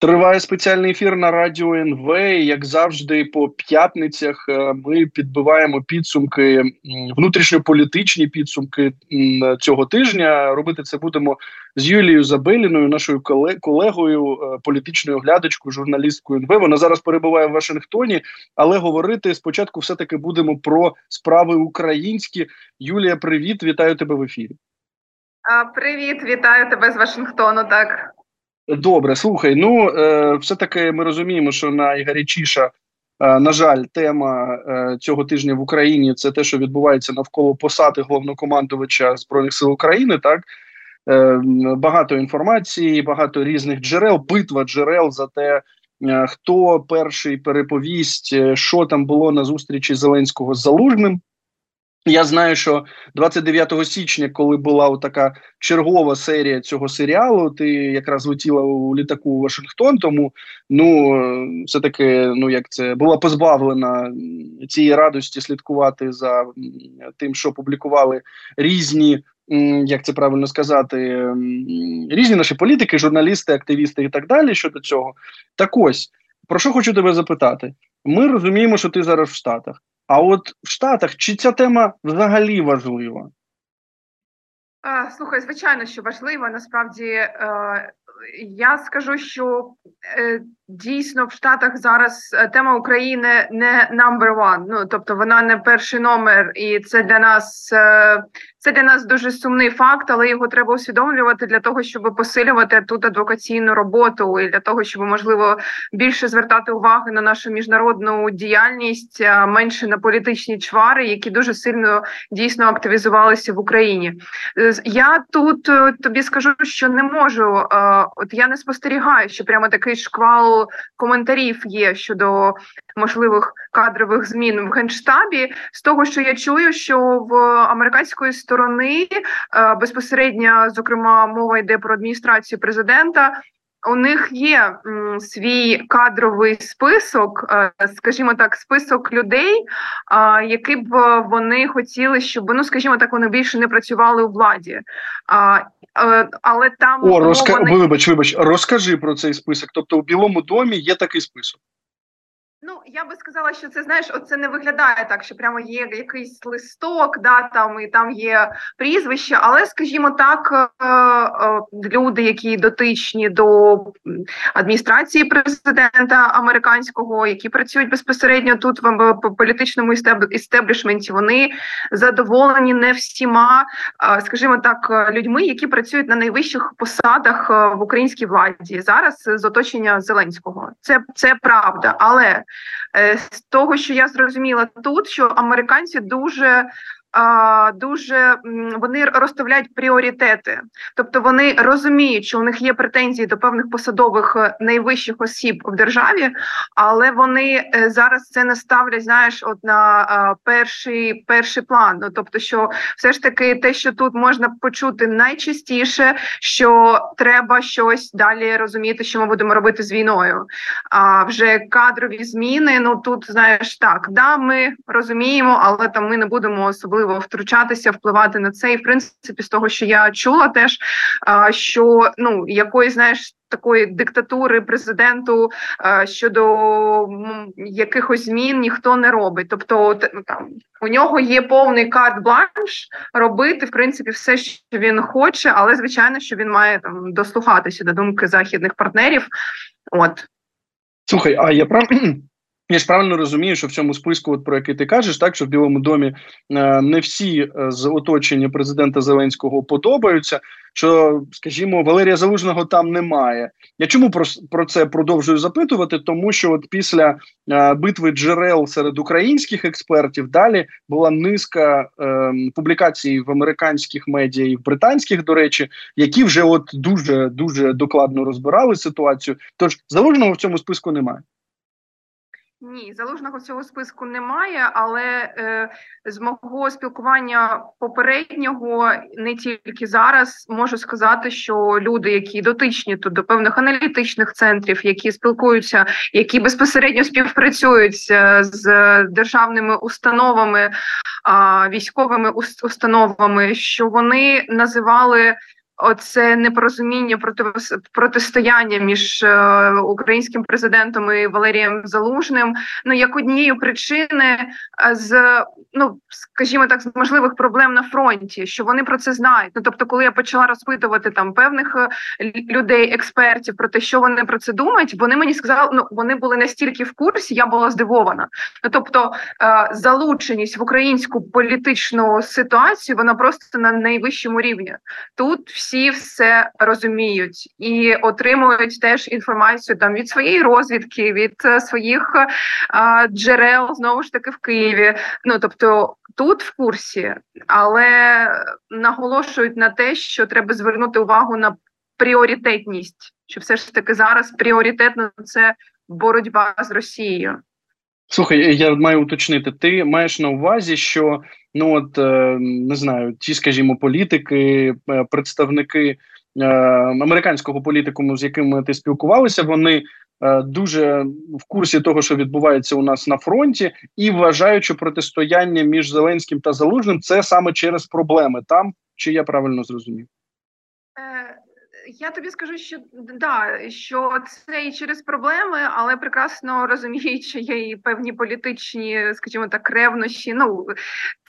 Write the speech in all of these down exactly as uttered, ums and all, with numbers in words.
Триває спеціальний ефір на Радіо ен ве, як завжди по п'ятницях ми підбиваємо підсумки, внутрішньополітичні підсумки цього тижня. Робити це будемо з Юлією Забеліною, нашою колегою, політичною оглядачкою, журналісткою ен ве. Вона зараз перебуває в Вашингтоні, але говорити спочатку все-таки будемо про справи українські. Юлія, привіт, вітаю тебе в ефірі. А, привіт, вітаю тебе з Вашингтону, так. Добре, слухай, ну, е, все-таки ми розуміємо, що найгарячіша, е, на жаль, тема е, цього тижня в Україні – це те, що відбувається навколо посади головнокомандувача Збройних сил України, так? Е, багато інформації, багато різних джерел, битва джерел за те, е, хто перший переповість, е, що там було на зустрічі Зеленського з Залужним. Я знаю, що двадцять дев'ятого січня, коли була така чергова серія цього серіалу, ти якраз летіла у літаку у Вашингтон, тому ну, все-таки ну, як це, була позбавлена цієї радості слідкувати за тим, що публікували різні, як це правильно сказати, різні наші політики, журналісти, активісти і так далі щодо цього. Так ось, про що хочу тебе запитати. Ми розуміємо, що ти зараз в Штатах. А от в Штатах, чи ця тема взагалі важлива? Слухай, звичайно, що важлива. Насправді, я скажу, що дійсно в Штатах зараз тема України не number one. Ну, тобто вона не перший номер, і це для нас, це для нас дуже сумний факт, але його треба усвідомлювати для того, щоб посилювати тут адвокаційну роботу і для того, щоб, можливо, більше звертати уваги на нашу міжнародну діяльність, а менше на політичні чвари, які дуже сильно дійсно активізувалися в Україні. Я тут тобі скажу, що не можу, от я не спостерігаю, що прямо такий шквал коментарів є щодо можливих кадрових змін в Генштабі. З того, що я чую, що в американської сторони, безпосередньо, зокрема, мова йде про адміністрацію президента, у них є м, свій кадровий список, скажімо так, список людей, а, які б вони хотіли, щоб, ну, скажімо так, вони більше не працювали у владі. А, але там... О, розка... вони... вибач, вибач, розкажи про цей список. Тобто у Білому домі є такий список. Ну, я би сказала, що це, знаєш, це не виглядає так, що прямо є якийсь листок, да, там, і там є прізвище, але, скажімо так, люди, які дотичні до адміністрації президента американського, які працюють безпосередньо тут в політичному істеблішменті, вони задоволені не всіма, скажімо так, людьми, які працюють на найвищих посадах в українській владі зараз з оточення Зеленського. Це, це правда, але з того, що я зрозуміла тут, що американці дуже, дуже вони розставляють пріоритети. Тобто вони розуміють, що у них є претензії до певних посадових найвищих осіб в державі, але вони зараз це не ставлять, знаєш, от на перший, перший план. Ну, тобто, що все ж таки те, що тут можна почути найчастіше, що треба щось далі розуміти, що ми будемо робити з війною. А вже кадрові зміни, ну тут, знаєш, так, да, ми розуміємо, але там ми не будемо особливо втручатися, впливати на це. І, в принципі, з того, що я чула теж, що, ну, якої, знаєш, такої диктатури президенту щодо якихось змін ніхто не робить. Тобто там, у нього є повний карт-бланш робити, в принципі, все, що він хоче, але, звичайно, що він має там дослухатися до думки західних партнерів. От. Слухай, а я прав... Я ж правильно розумію, що в цьому списку, от про який ти кажеш, так, що в Білому домі е, не всі е, з оточення президента Зеленського подобаються, що, скажімо, Валерія Залужного там немає. Я чому про, про це продовжую запитувати? Тому що от після е, битви джерел серед українських експертів далі була низка е, публікацій в американських медіа і в британських, до речі, які вже от дуже-дуже докладно розбирали ситуацію. Тож Залужного в цьому списку немає. Ні, Залужного цього списку немає, але е, з мого спілкування попереднього, не тільки зараз, можу сказати, що люди, які дотичні тут до певних аналітичних центрів, які спілкуються, які безпосередньо співпрацюють з державними установами, е, військовими установами, що вони називали оце непорозуміння, протистояння між українським президентом і Валерієм Залужним, ну, як однією причини з, ну, скажімо так, з можливих проблем на фронті, що вони про це знають. Ну, тобто, коли я почала розпитувати там певних людей, експертів про те, що вони про це думають, вони мені сказали, ну, вони були настільки в курсі, я була здивована. Ну, тобто, залученість в українську політичну ситуацію, вона просто на найвищому рівні. Тут всі все розуміють і отримують теж інформацію там від своєї розвідки, від своїх а, джерел, знову ж таки, в Києві. Ну, тобто, тут в курсі, але наголошують на те, що треба звернути увагу на пріоритетність, що все ж таки зараз пріоритетно це боротьба з Росією. Слухай, я маю уточнити, ти маєш на увазі, що, ну от, не знаю, ті, скажімо, політики, представники е, американського політикуму, з якими ти спілкувалися, вони е, дуже в курсі того, що відбувається у нас на фронті, і вважають, що протистояння між Зеленським та Залужним – це саме через проблеми там, чи я правильно зрозумів? Я тобі скажу, що да, що це і через проблеми, але прекрасно розуміють, що є і певні політичні, скажімо так, ревнощі. Ну,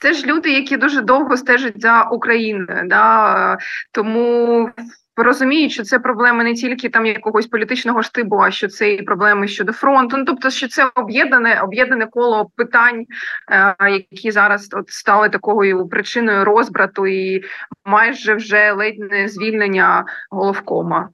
це ж люди, які дуже довго стежать за Україною, да, тому розуміють, що це проблеми не тільки там якогось політичного штибу, а що це і проблеми щодо фронту. Ну, тобто, що це об'єднане, об'єднане коло питань, е- які зараз от стали такою причиною розбрату і майже вже ледь не звільнення головкома.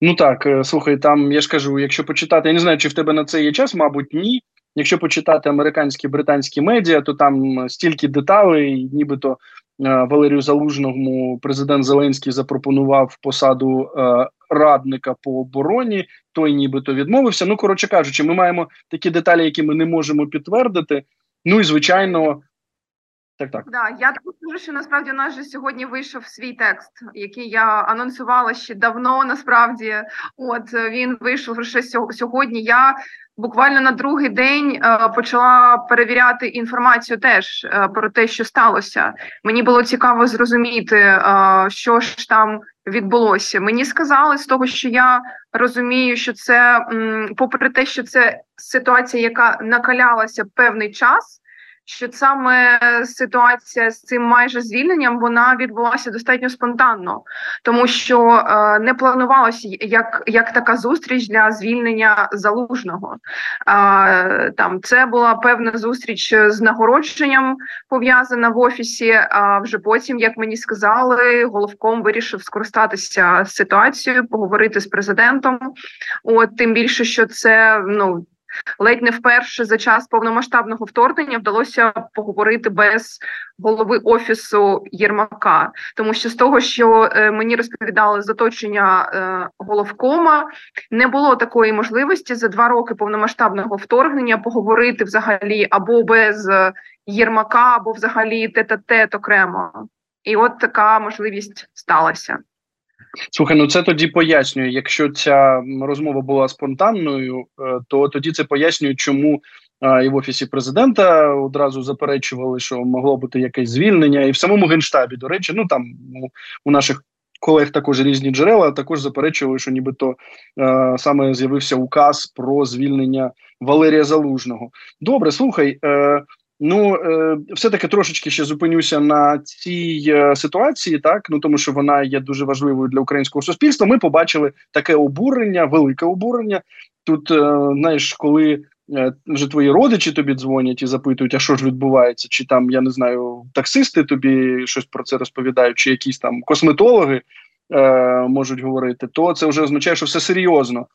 Ну так, слухай, там, я ж кажу, якщо почитати, я не знаю, чи в тебе на це є час, мабуть, ні. Якщо почитати американські, британські медіа, то там стільки деталей, нібито Валерію Залужному президент Зеленський запропонував посаду е, радника по обороні, той нібито відмовився. Ну, коротше кажучи, ми маємо такі деталі, які ми не можемо підтвердити. Ну і, звичайно, так, так. Да, я так скажу, що насправді у нас же сьогодні вийшов свій текст, який я анонсувала ще давно, насправді. От, він вийшов ще сьогодні. Я буквально на другий день е, почала перевіряти інформацію теж е, про те, що сталося. Мені було цікаво зрозуміти, е, що ж там відбулося. Мені сказали з того, що я розумію, що це, м, попри те, що це ситуація, яка накалялася певний час, що саме ситуація з цим майже звільненням, вона відбулася достатньо спонтанно, тому що е, не планувалося як, як така зустріч для звільнення Залужного. Е, там, це була певна зустріч з нагородженням пов'язана в офісі, а вже потім, як мені сказали, головком вирішив скористатися ситуацією, поговорити з президентом. От, тим більше, що це, ну, ледь не вперше за час повномасштабного вторгнення вдалося поговорити без голови офісу Єрмака. Тому що з того, що е, мені розповідали з оточення е, головкома, не було такої можливості за два роки повномасштабного вторгнення поговорити взагалі або без Єрмака, або взагалі тет-а-тет окремо. І от така можливість сталася. Слухай, ну це тоді пояснює, якщо ця розмова була спонтанною, то тоді це пояснює, чому а, і в Офісі Президента одразу заперечували, що могло бути якесь звільнення, і в самому Генштабі, до речі, ну там у наших колег також різні джерела, також заперечували, що нібито а, саме з'явився указ про звільнення Валерія Залужного. Добре, слухай, е, ну, е, все-таки трошечки ще зупинюся на цій е, ситуації, так, ну тому що вона є дуже важливою для українського суспільства. Ми побачили таке обурення, велике обурення. Тут, е, знаєш, коли е, вже твої родичі тобі дзвонять і запитують, а що ж відбувається, чи там, я не знаю, таксисти тобі щось про це розповідають, чи якісь там косметологи е, можуть говорити, то це вже означає, що все серйозно.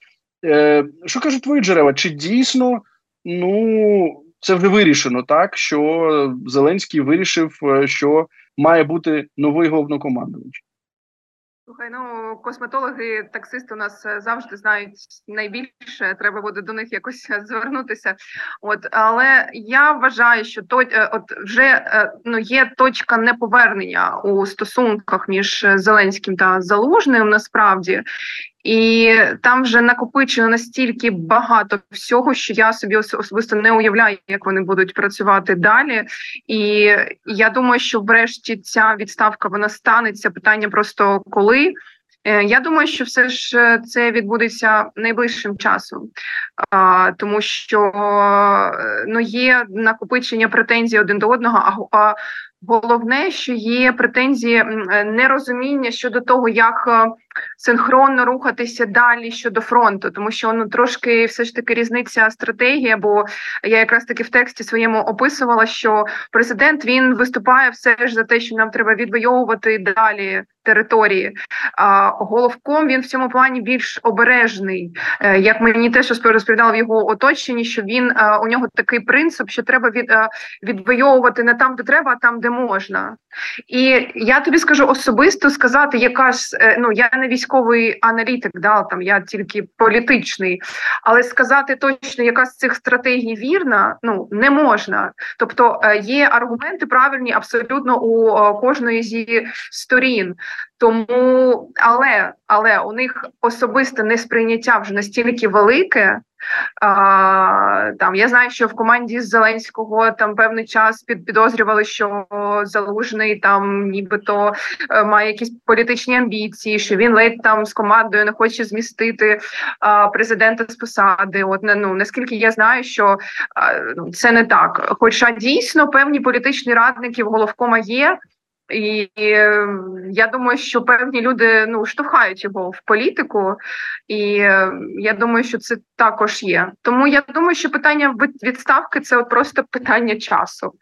Е, що кажуть твої джерела? Чи дійсно, ну... Це вже вирішено, так, що Зеленський вирішив, що має бути новий головнокомандувач. Слухай, ну, косметологи, таксисти у нас завжди знають найбільше, треба буде до них якось звернутися. От, але я вважаю, що то, от вже ну, є точка неповернення у стосунках між Зеленським та Залужним насправді. І там вже накопичено настільки багато всього, що я собі особисто не уявляю, як вони будуть працювати далі. І я думаю, що врешті ця відставка, вона станеться. Питання просто коли. Я думаю, що все ж це відбудеться найближчим часом, тому що ну, є накопичення претензій один до одного, а головне, що є претензії нерозуміння щодо того, як синхронно рухатися далі щодо фронту, тому що ну, трошки все ж таки різниця стратегія, бо я якраз таки в тексті своєму описувала, що президент, він виступає все ж за те, що нам треба відвоювати далі території. А Головком, він в цьому плані більш обережний, як мені теж розповідали в його оточенні, що він, у нього такий принцип, що треба від, відвоювати не там, де треба, а там, де можна. І я тобі скажу особисто сказати, яка ж, ну, я не військовий аналітик, да, там, я тільки політичний, але сказати точно, яка з цих стратегій вірна, ну, не можна. Тобто є аргументи правильні абсолютно у кожної зі сторін. Тому, але, але у них особисте несприйняття вже настільки велике. А, там, я знаю, що в команді Зеленського там певний час під, підозрювали, що Залужний там нібито має якісь політичні амбіції, що він ледь там з командою не хоче змістити а, президента з посади. От, ну, наскільки я знаю, що а, це не так. Хоча дійсно певні політичні радники в Головкома є, і я думаю, що певні люди ну, штовхають його в політику, і я думаю, що це також є. Тому я думаю, що питання відставки – це от просто питання часу.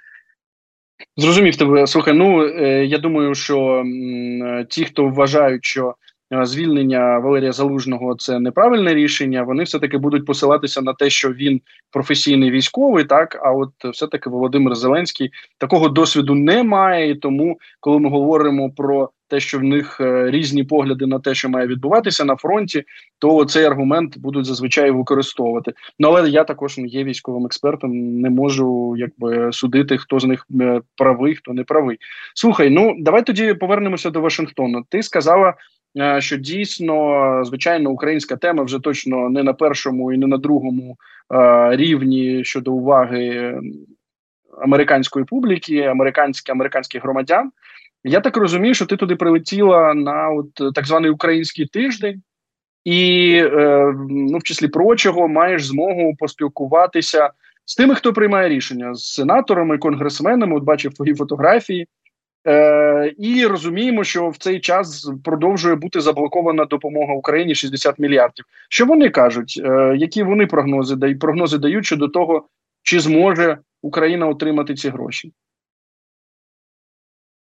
Зрозумів тебе. Слухай, ну, я думаю, що ті, хто вважають, що звільнення Валерія Залужного – це неправильне рішення, вони все-таки будуть посилатися на те, що він професійний військовий, так, а от все-таки Володимир Зеленський такого досвіду не має, і тому, коли ми говоримо про те, що в них різні погляди на те, що має відбуватися на фронті, то цей аргумент будуть зазвичай використовувати. Ну, але я також не є військовим експертом, не можу якби судити, хто з них правий, хто не правий. Слухай, ну, давай тоді повернемося до Вашингтону. Ти сказала, що дійсно, звичайно, українська тема вже точно не на першому і не на другому е- рівні щодо уваги американської публіки, американських, американських громадян. Я так розумію, що ти туди прилетіла на от, так званий Український тиждень і, е- ну, в числі прочого, маєш змогу поспілкуватися з тими, хто приймає рішення, з сенаторами, конгресменами, от бачив твої фотографії. Е, і розуміємо, що в цей час продовжує бути заблокована допомога Україні шістдесят мільярдів. Що вони кажуть? Е, які вони прогнози дають, прогнози дають щодо того, чи зможе Україна отримати ці гроші?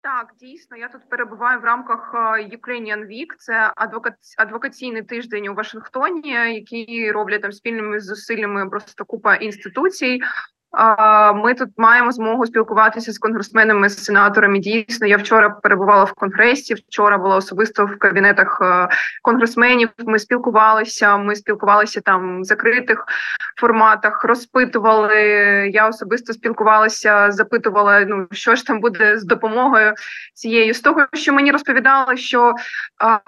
Так, дійсно, я тут перебуваю в рамках Ukrainian Week, це адвокаційний тиждень у Вашингтоні, який роблять там спільними зусиллями просто купа інституцій. Ми тут маємо змогу спілкуватися з конгресменами, з сенаторами. Дійсно, я вчора перебувала в Конгресі, вчора була особисто в кабінетах конгресменів. Ми спілкувалися, ми спілкувалися там в закритих форматах, розпитували. Я особисто спілкувалася, запитувала, ну, що ж там буде з допомогою цією. З того, що мені розповідали, що а,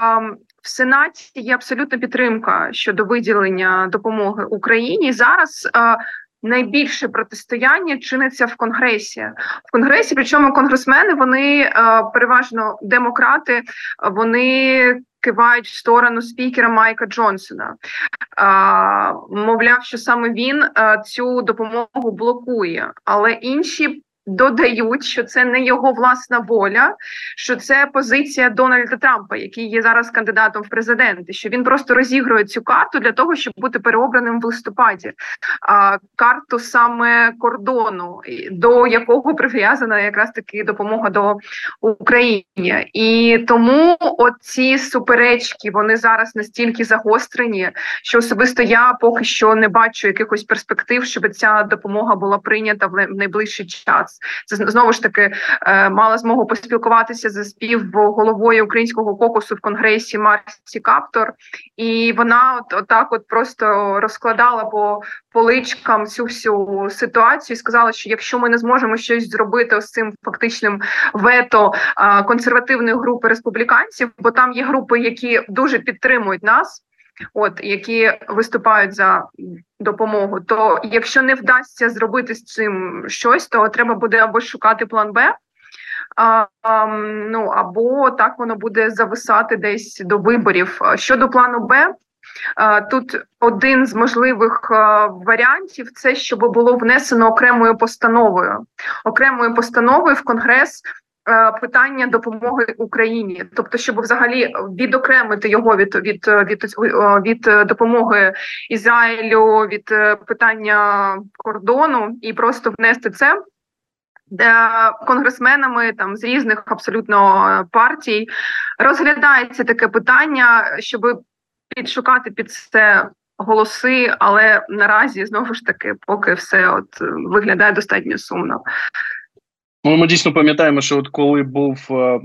в Сенаті є абсолютна підтримка щодо виділення допомоги Україні. Зараз а, найбільше протистояння чиниться в Конгресі. В Конгресі, причому конгресмени, вони переважно демократи, вони кивають в сторону спікера Майка Джонсона. Мовляв, що саме він цю допомогу блокує. Але інші додають, що це не його власна воля, що це позиція Дональда Трампа, який є зараз кандидатом в президенти, що він просто розігрує цю карту для того, щоб бути переобраним в листопаді. А, карту саме кордону, до якого прив'язана якраз таки допомога до України. І тому оці суперечки, вони зараз настільки загострені, що особисто я поки що не бачу якихось перспектив, щоб ця допомога була прийнята в найближчий час. Це, знову ж таки, мала змогу поспілкуватися зі співголовою Українського кокусу в Конгресі Марсі Каптор, і вона от, от так от просто розкладала по поличкам цю всю ситуацію і сказала, що якщо ми не зможемо щось зробити з цим фактичним вето консервативної групи республіканців, бо там є групи, які дуже підтримують нас, от які виступають за допомогу, то якщо не вдасться зробити з цим щось, то треба буде або шукати план Б, а, а, ну або так воно буде зависати десь до виборів. Щодо плану Б, а, тут один з можливих а, варіантів – це щоб було внесено окремою постановою. Окремою постановою в Конгрес – питання допомоги Україні, тобто, щоб взагалі відокремити його від, від, від, від допомоги Ізраїлю, від питання кордону і просто внести це конгресменами там з різних абсолютно партій. Розглядається таке питання, щоб підшукати під це голоси, але наразі, знову ж таки, поки все от виглядає достатньо сумно. Ну, ми дійсно пам'ятаємо, що от коли був е,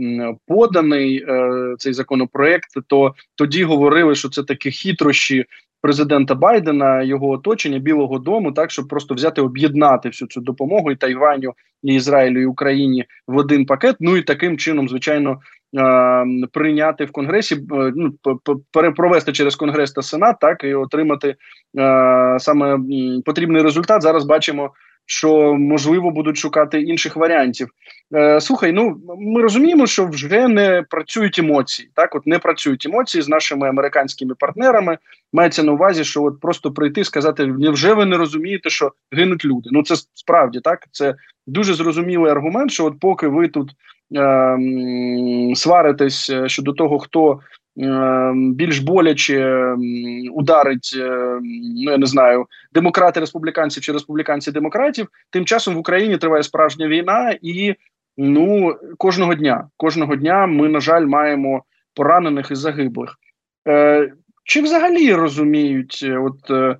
поданий е, цей законопроект, то тоді говорили, що це такі хитрощі президента Байдена, його оточення, Білого Дому, так, щоб просто взяти, об'єднати всю цю допомогу і Тайваню, і Ізраїлю, і Україні в один пакет, ну і таким чином, звичайно, е, прийняти в Конгресі, е, ну, перепровести через Конгрес та Сенат, так, і отримати е, саме потрібний результат. Зараз бачимо, що, можливо, будуть шукати інших варіантів. Е, слухай, ну, ми розуміємо, що вже не працюють емоції, так, от не працюють емоції з нашими американськими партнерами, мається на увазі, що от просто прийти і сказати, невже ви не розумієте, що гинуть люди? Ну, це справді, так, це дуже зрозумілий аргумент, що от поки ви тут е, сваритесь щодо того, хто більш боляче ударить, ну я не знаю, демократи республіканців чи республіканці демократів, тим часом в Україні триває справжня війна, і ну кожного дня, кожного дня ми, на жаль, маємо поранених і загиблих. Е, чи взагалі розуміють от е,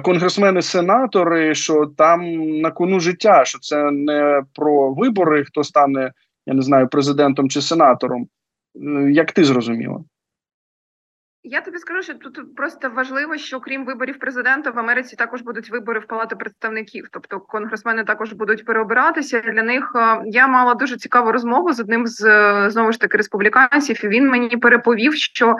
конгресмени-сенатори, що там на кону життя, що це не про вибори, хто стане, я не знаю, президентом чи сенатором? Е, як ти зрозуміла? Я тобі скажу, що тут просто важливо, що крім виборів президента в Америці також будуть вибори в Палату представників. Тобто конгресмени також будуть переобиратися. Для них я мала дуже цікаву розмову з одним з, знову ж таки, республіканців, і він мені переповів, що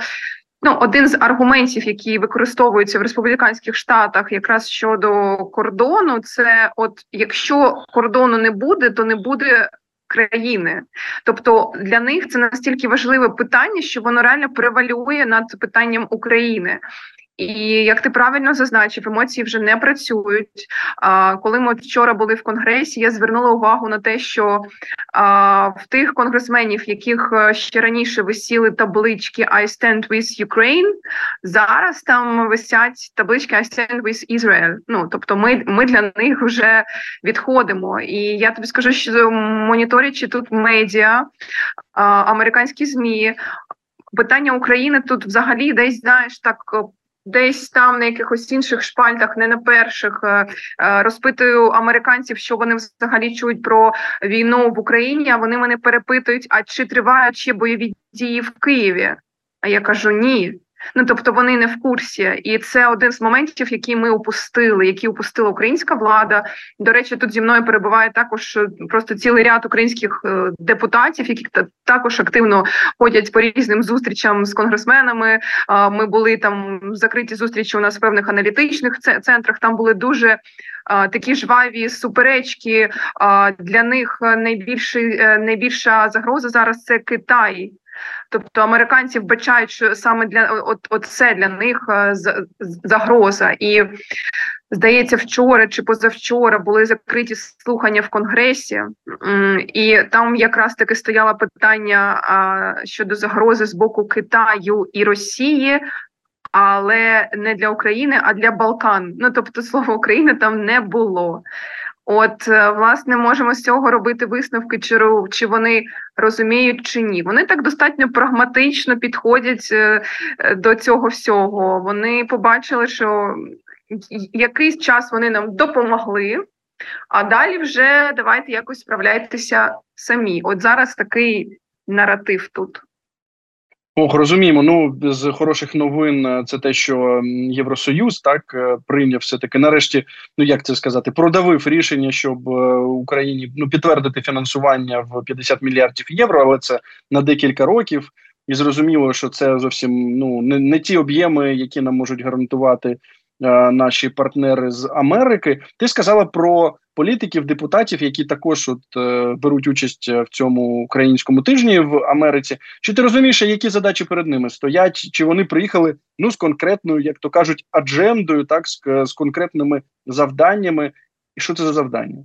ну, один з аргументів, які використовуються в республіканських штатах якраз щодо кордону, це от якщо кордону не буде, то не буде країни. Тобто для них це настільки важливе питання, що воно реально превалює над питанням України. І, як ти правильно зазначив, емоції вже не працюють. А, коли ми вчора були в Конгресі, я звернула увагу на те, що а, в тих конгресменів, яких ще раніше висіли таблички «I stand with Ukraine», зараз там висять таблички «I stand with Israel». Ну, тобто ми, ми для них вже відходимо. І я тобі скажу, що моніторячи тут медіа, а, американські ЗМІ, питання України тут взагалі десь, знаєш, так десь там на якихось інших шпальтах, не на перших. Розпитую американців, що вони взагалі чують про війну в Україні, а вони мене перепитують, а чи тривають ще бойові дії в Києві? А я кажу, ні. Ну, тобто вони не в курсі. І це один з моментів, які ми упустили, які упустила українська влада. До речі, тут зі мною перебуває також просто цілий ряд українських депутатів, які також активно ходять по різним зустрічам з конгресменами. Ми були там закриті зустрічі у нас в певних аналітичних центрах. Там були дуже такі жваві суперечки. Для них найбільша, найбільша загроза зараз – це Китай. Тобто американці вбачають, що саме для от, от це для них загроза. І, здається, вчора чи позавчора були закриті слухання в Конгресі, і там якраз таки стояло питання а, щодо загрози з боку Китаю і Росії, але не для України, а для Балкан. Ну, тобто, слово «Україна» там не було. От, власне, можемо з цього робити висновки, чи, чи вони розуміють, чи ні. Вони так достатньо прагматично підходять до цього всього. Вони побачили, що якийсь час вони нам допомогли, а далі вже давайте якось справляйтеся самі. От зараз такий наратив тут. Ох, розуміємо. Ну, з хороших новин це те, що Євросоюз так прийняв все-таки нарешті, ну як це сказати, продавив рішення, щоб Україні ну підтвердити фінансування в п'ятдесят мільярдів євро, але це на декілька років. І зрозуміло, що це зовсім ну, не, не ті об'єми, які нам можуть гарантувати е, наші партнери з Америки. Ти сказала про політиків, депутатів, які також от, е, беруть участь в цьому українському тижні в Америці. Чи ти розумієш, які задачі перед ними стоять? Чи вони приїхали ну, з конкретною, як то кажуть, аджендою, так, з, з конкретними завданнями? І що це за завдання?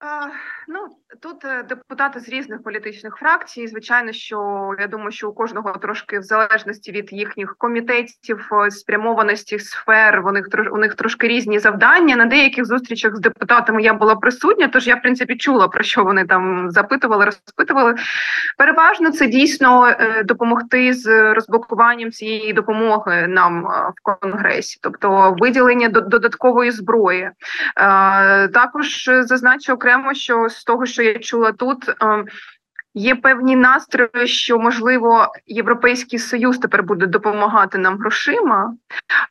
А... Ну, тут депутати з різних політичних фракцій, звичайно, що, я думаю, що у кожного трошки в залежності від їхніх комітетів, спрямованості, сфер, у них, у них трошки різні завдання. На деяких зустрічах з депутатами я була присутня, тож я, в принципі, чула, про що вони там запитували, розпитували. Переважно це дійсно допомогти з розблокуванням цієї допомоги нам в Конгресі, тобто виділення додаткової зброї. Також зазначу окремо, що з того, що я чула тут, є певні настрої, що, можливо, Європейський Союз тепер буде допомагати нам грошима,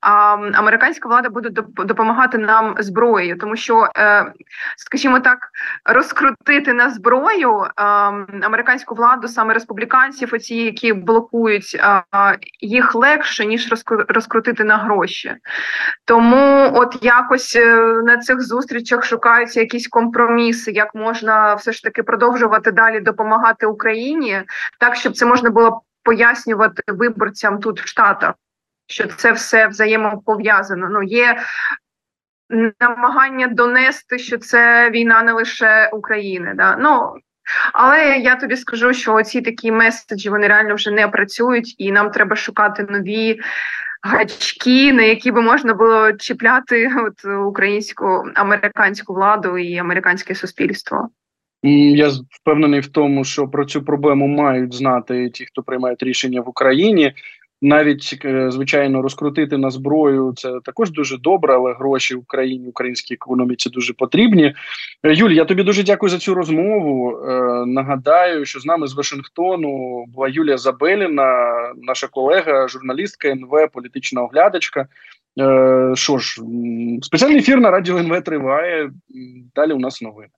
а американська влада буде допомагати нам зброєю. Тому що, скажімо так, розкрутити на зброю американську владу, саме республіканців, оці, які блокують, їх легше, ніж розкрутити на гроші. Тому от якось на цих зустрічах шукаються якісь компроміси, як можна все ж таки продовжувати далі допомагати Україні, так, щоб це можна було пояснювати виборцям тут в Штатах, що це все взаємопов'язано. Ну, є намагання донести, що це війна не лише України. Да? Ну, але я тобі скажу, що ці такі меседжі, вони реально вже не працюють, і нам треба шукати нові гачки, на які би можна було чіпляти от, українську, американську владу і американське суспільство. Я впевнений в тому, що про цю проблему мають знати ті, хто приймають рішення в Україні. Навіть, звичайно, розкрутити на зброю – це також дуже добре, але гроші в Україні, українській економіці дуже потрібні. Юль, я тобі дуже дякую за цю розмову. Нагадаю, що з нами з Вашингтону була Юлія Забеліна, наша колега, журналістка ен ве, політична оглядачка. Що ж, спеціальний ефір на Радіо ен ве триває. Далі у нас новини.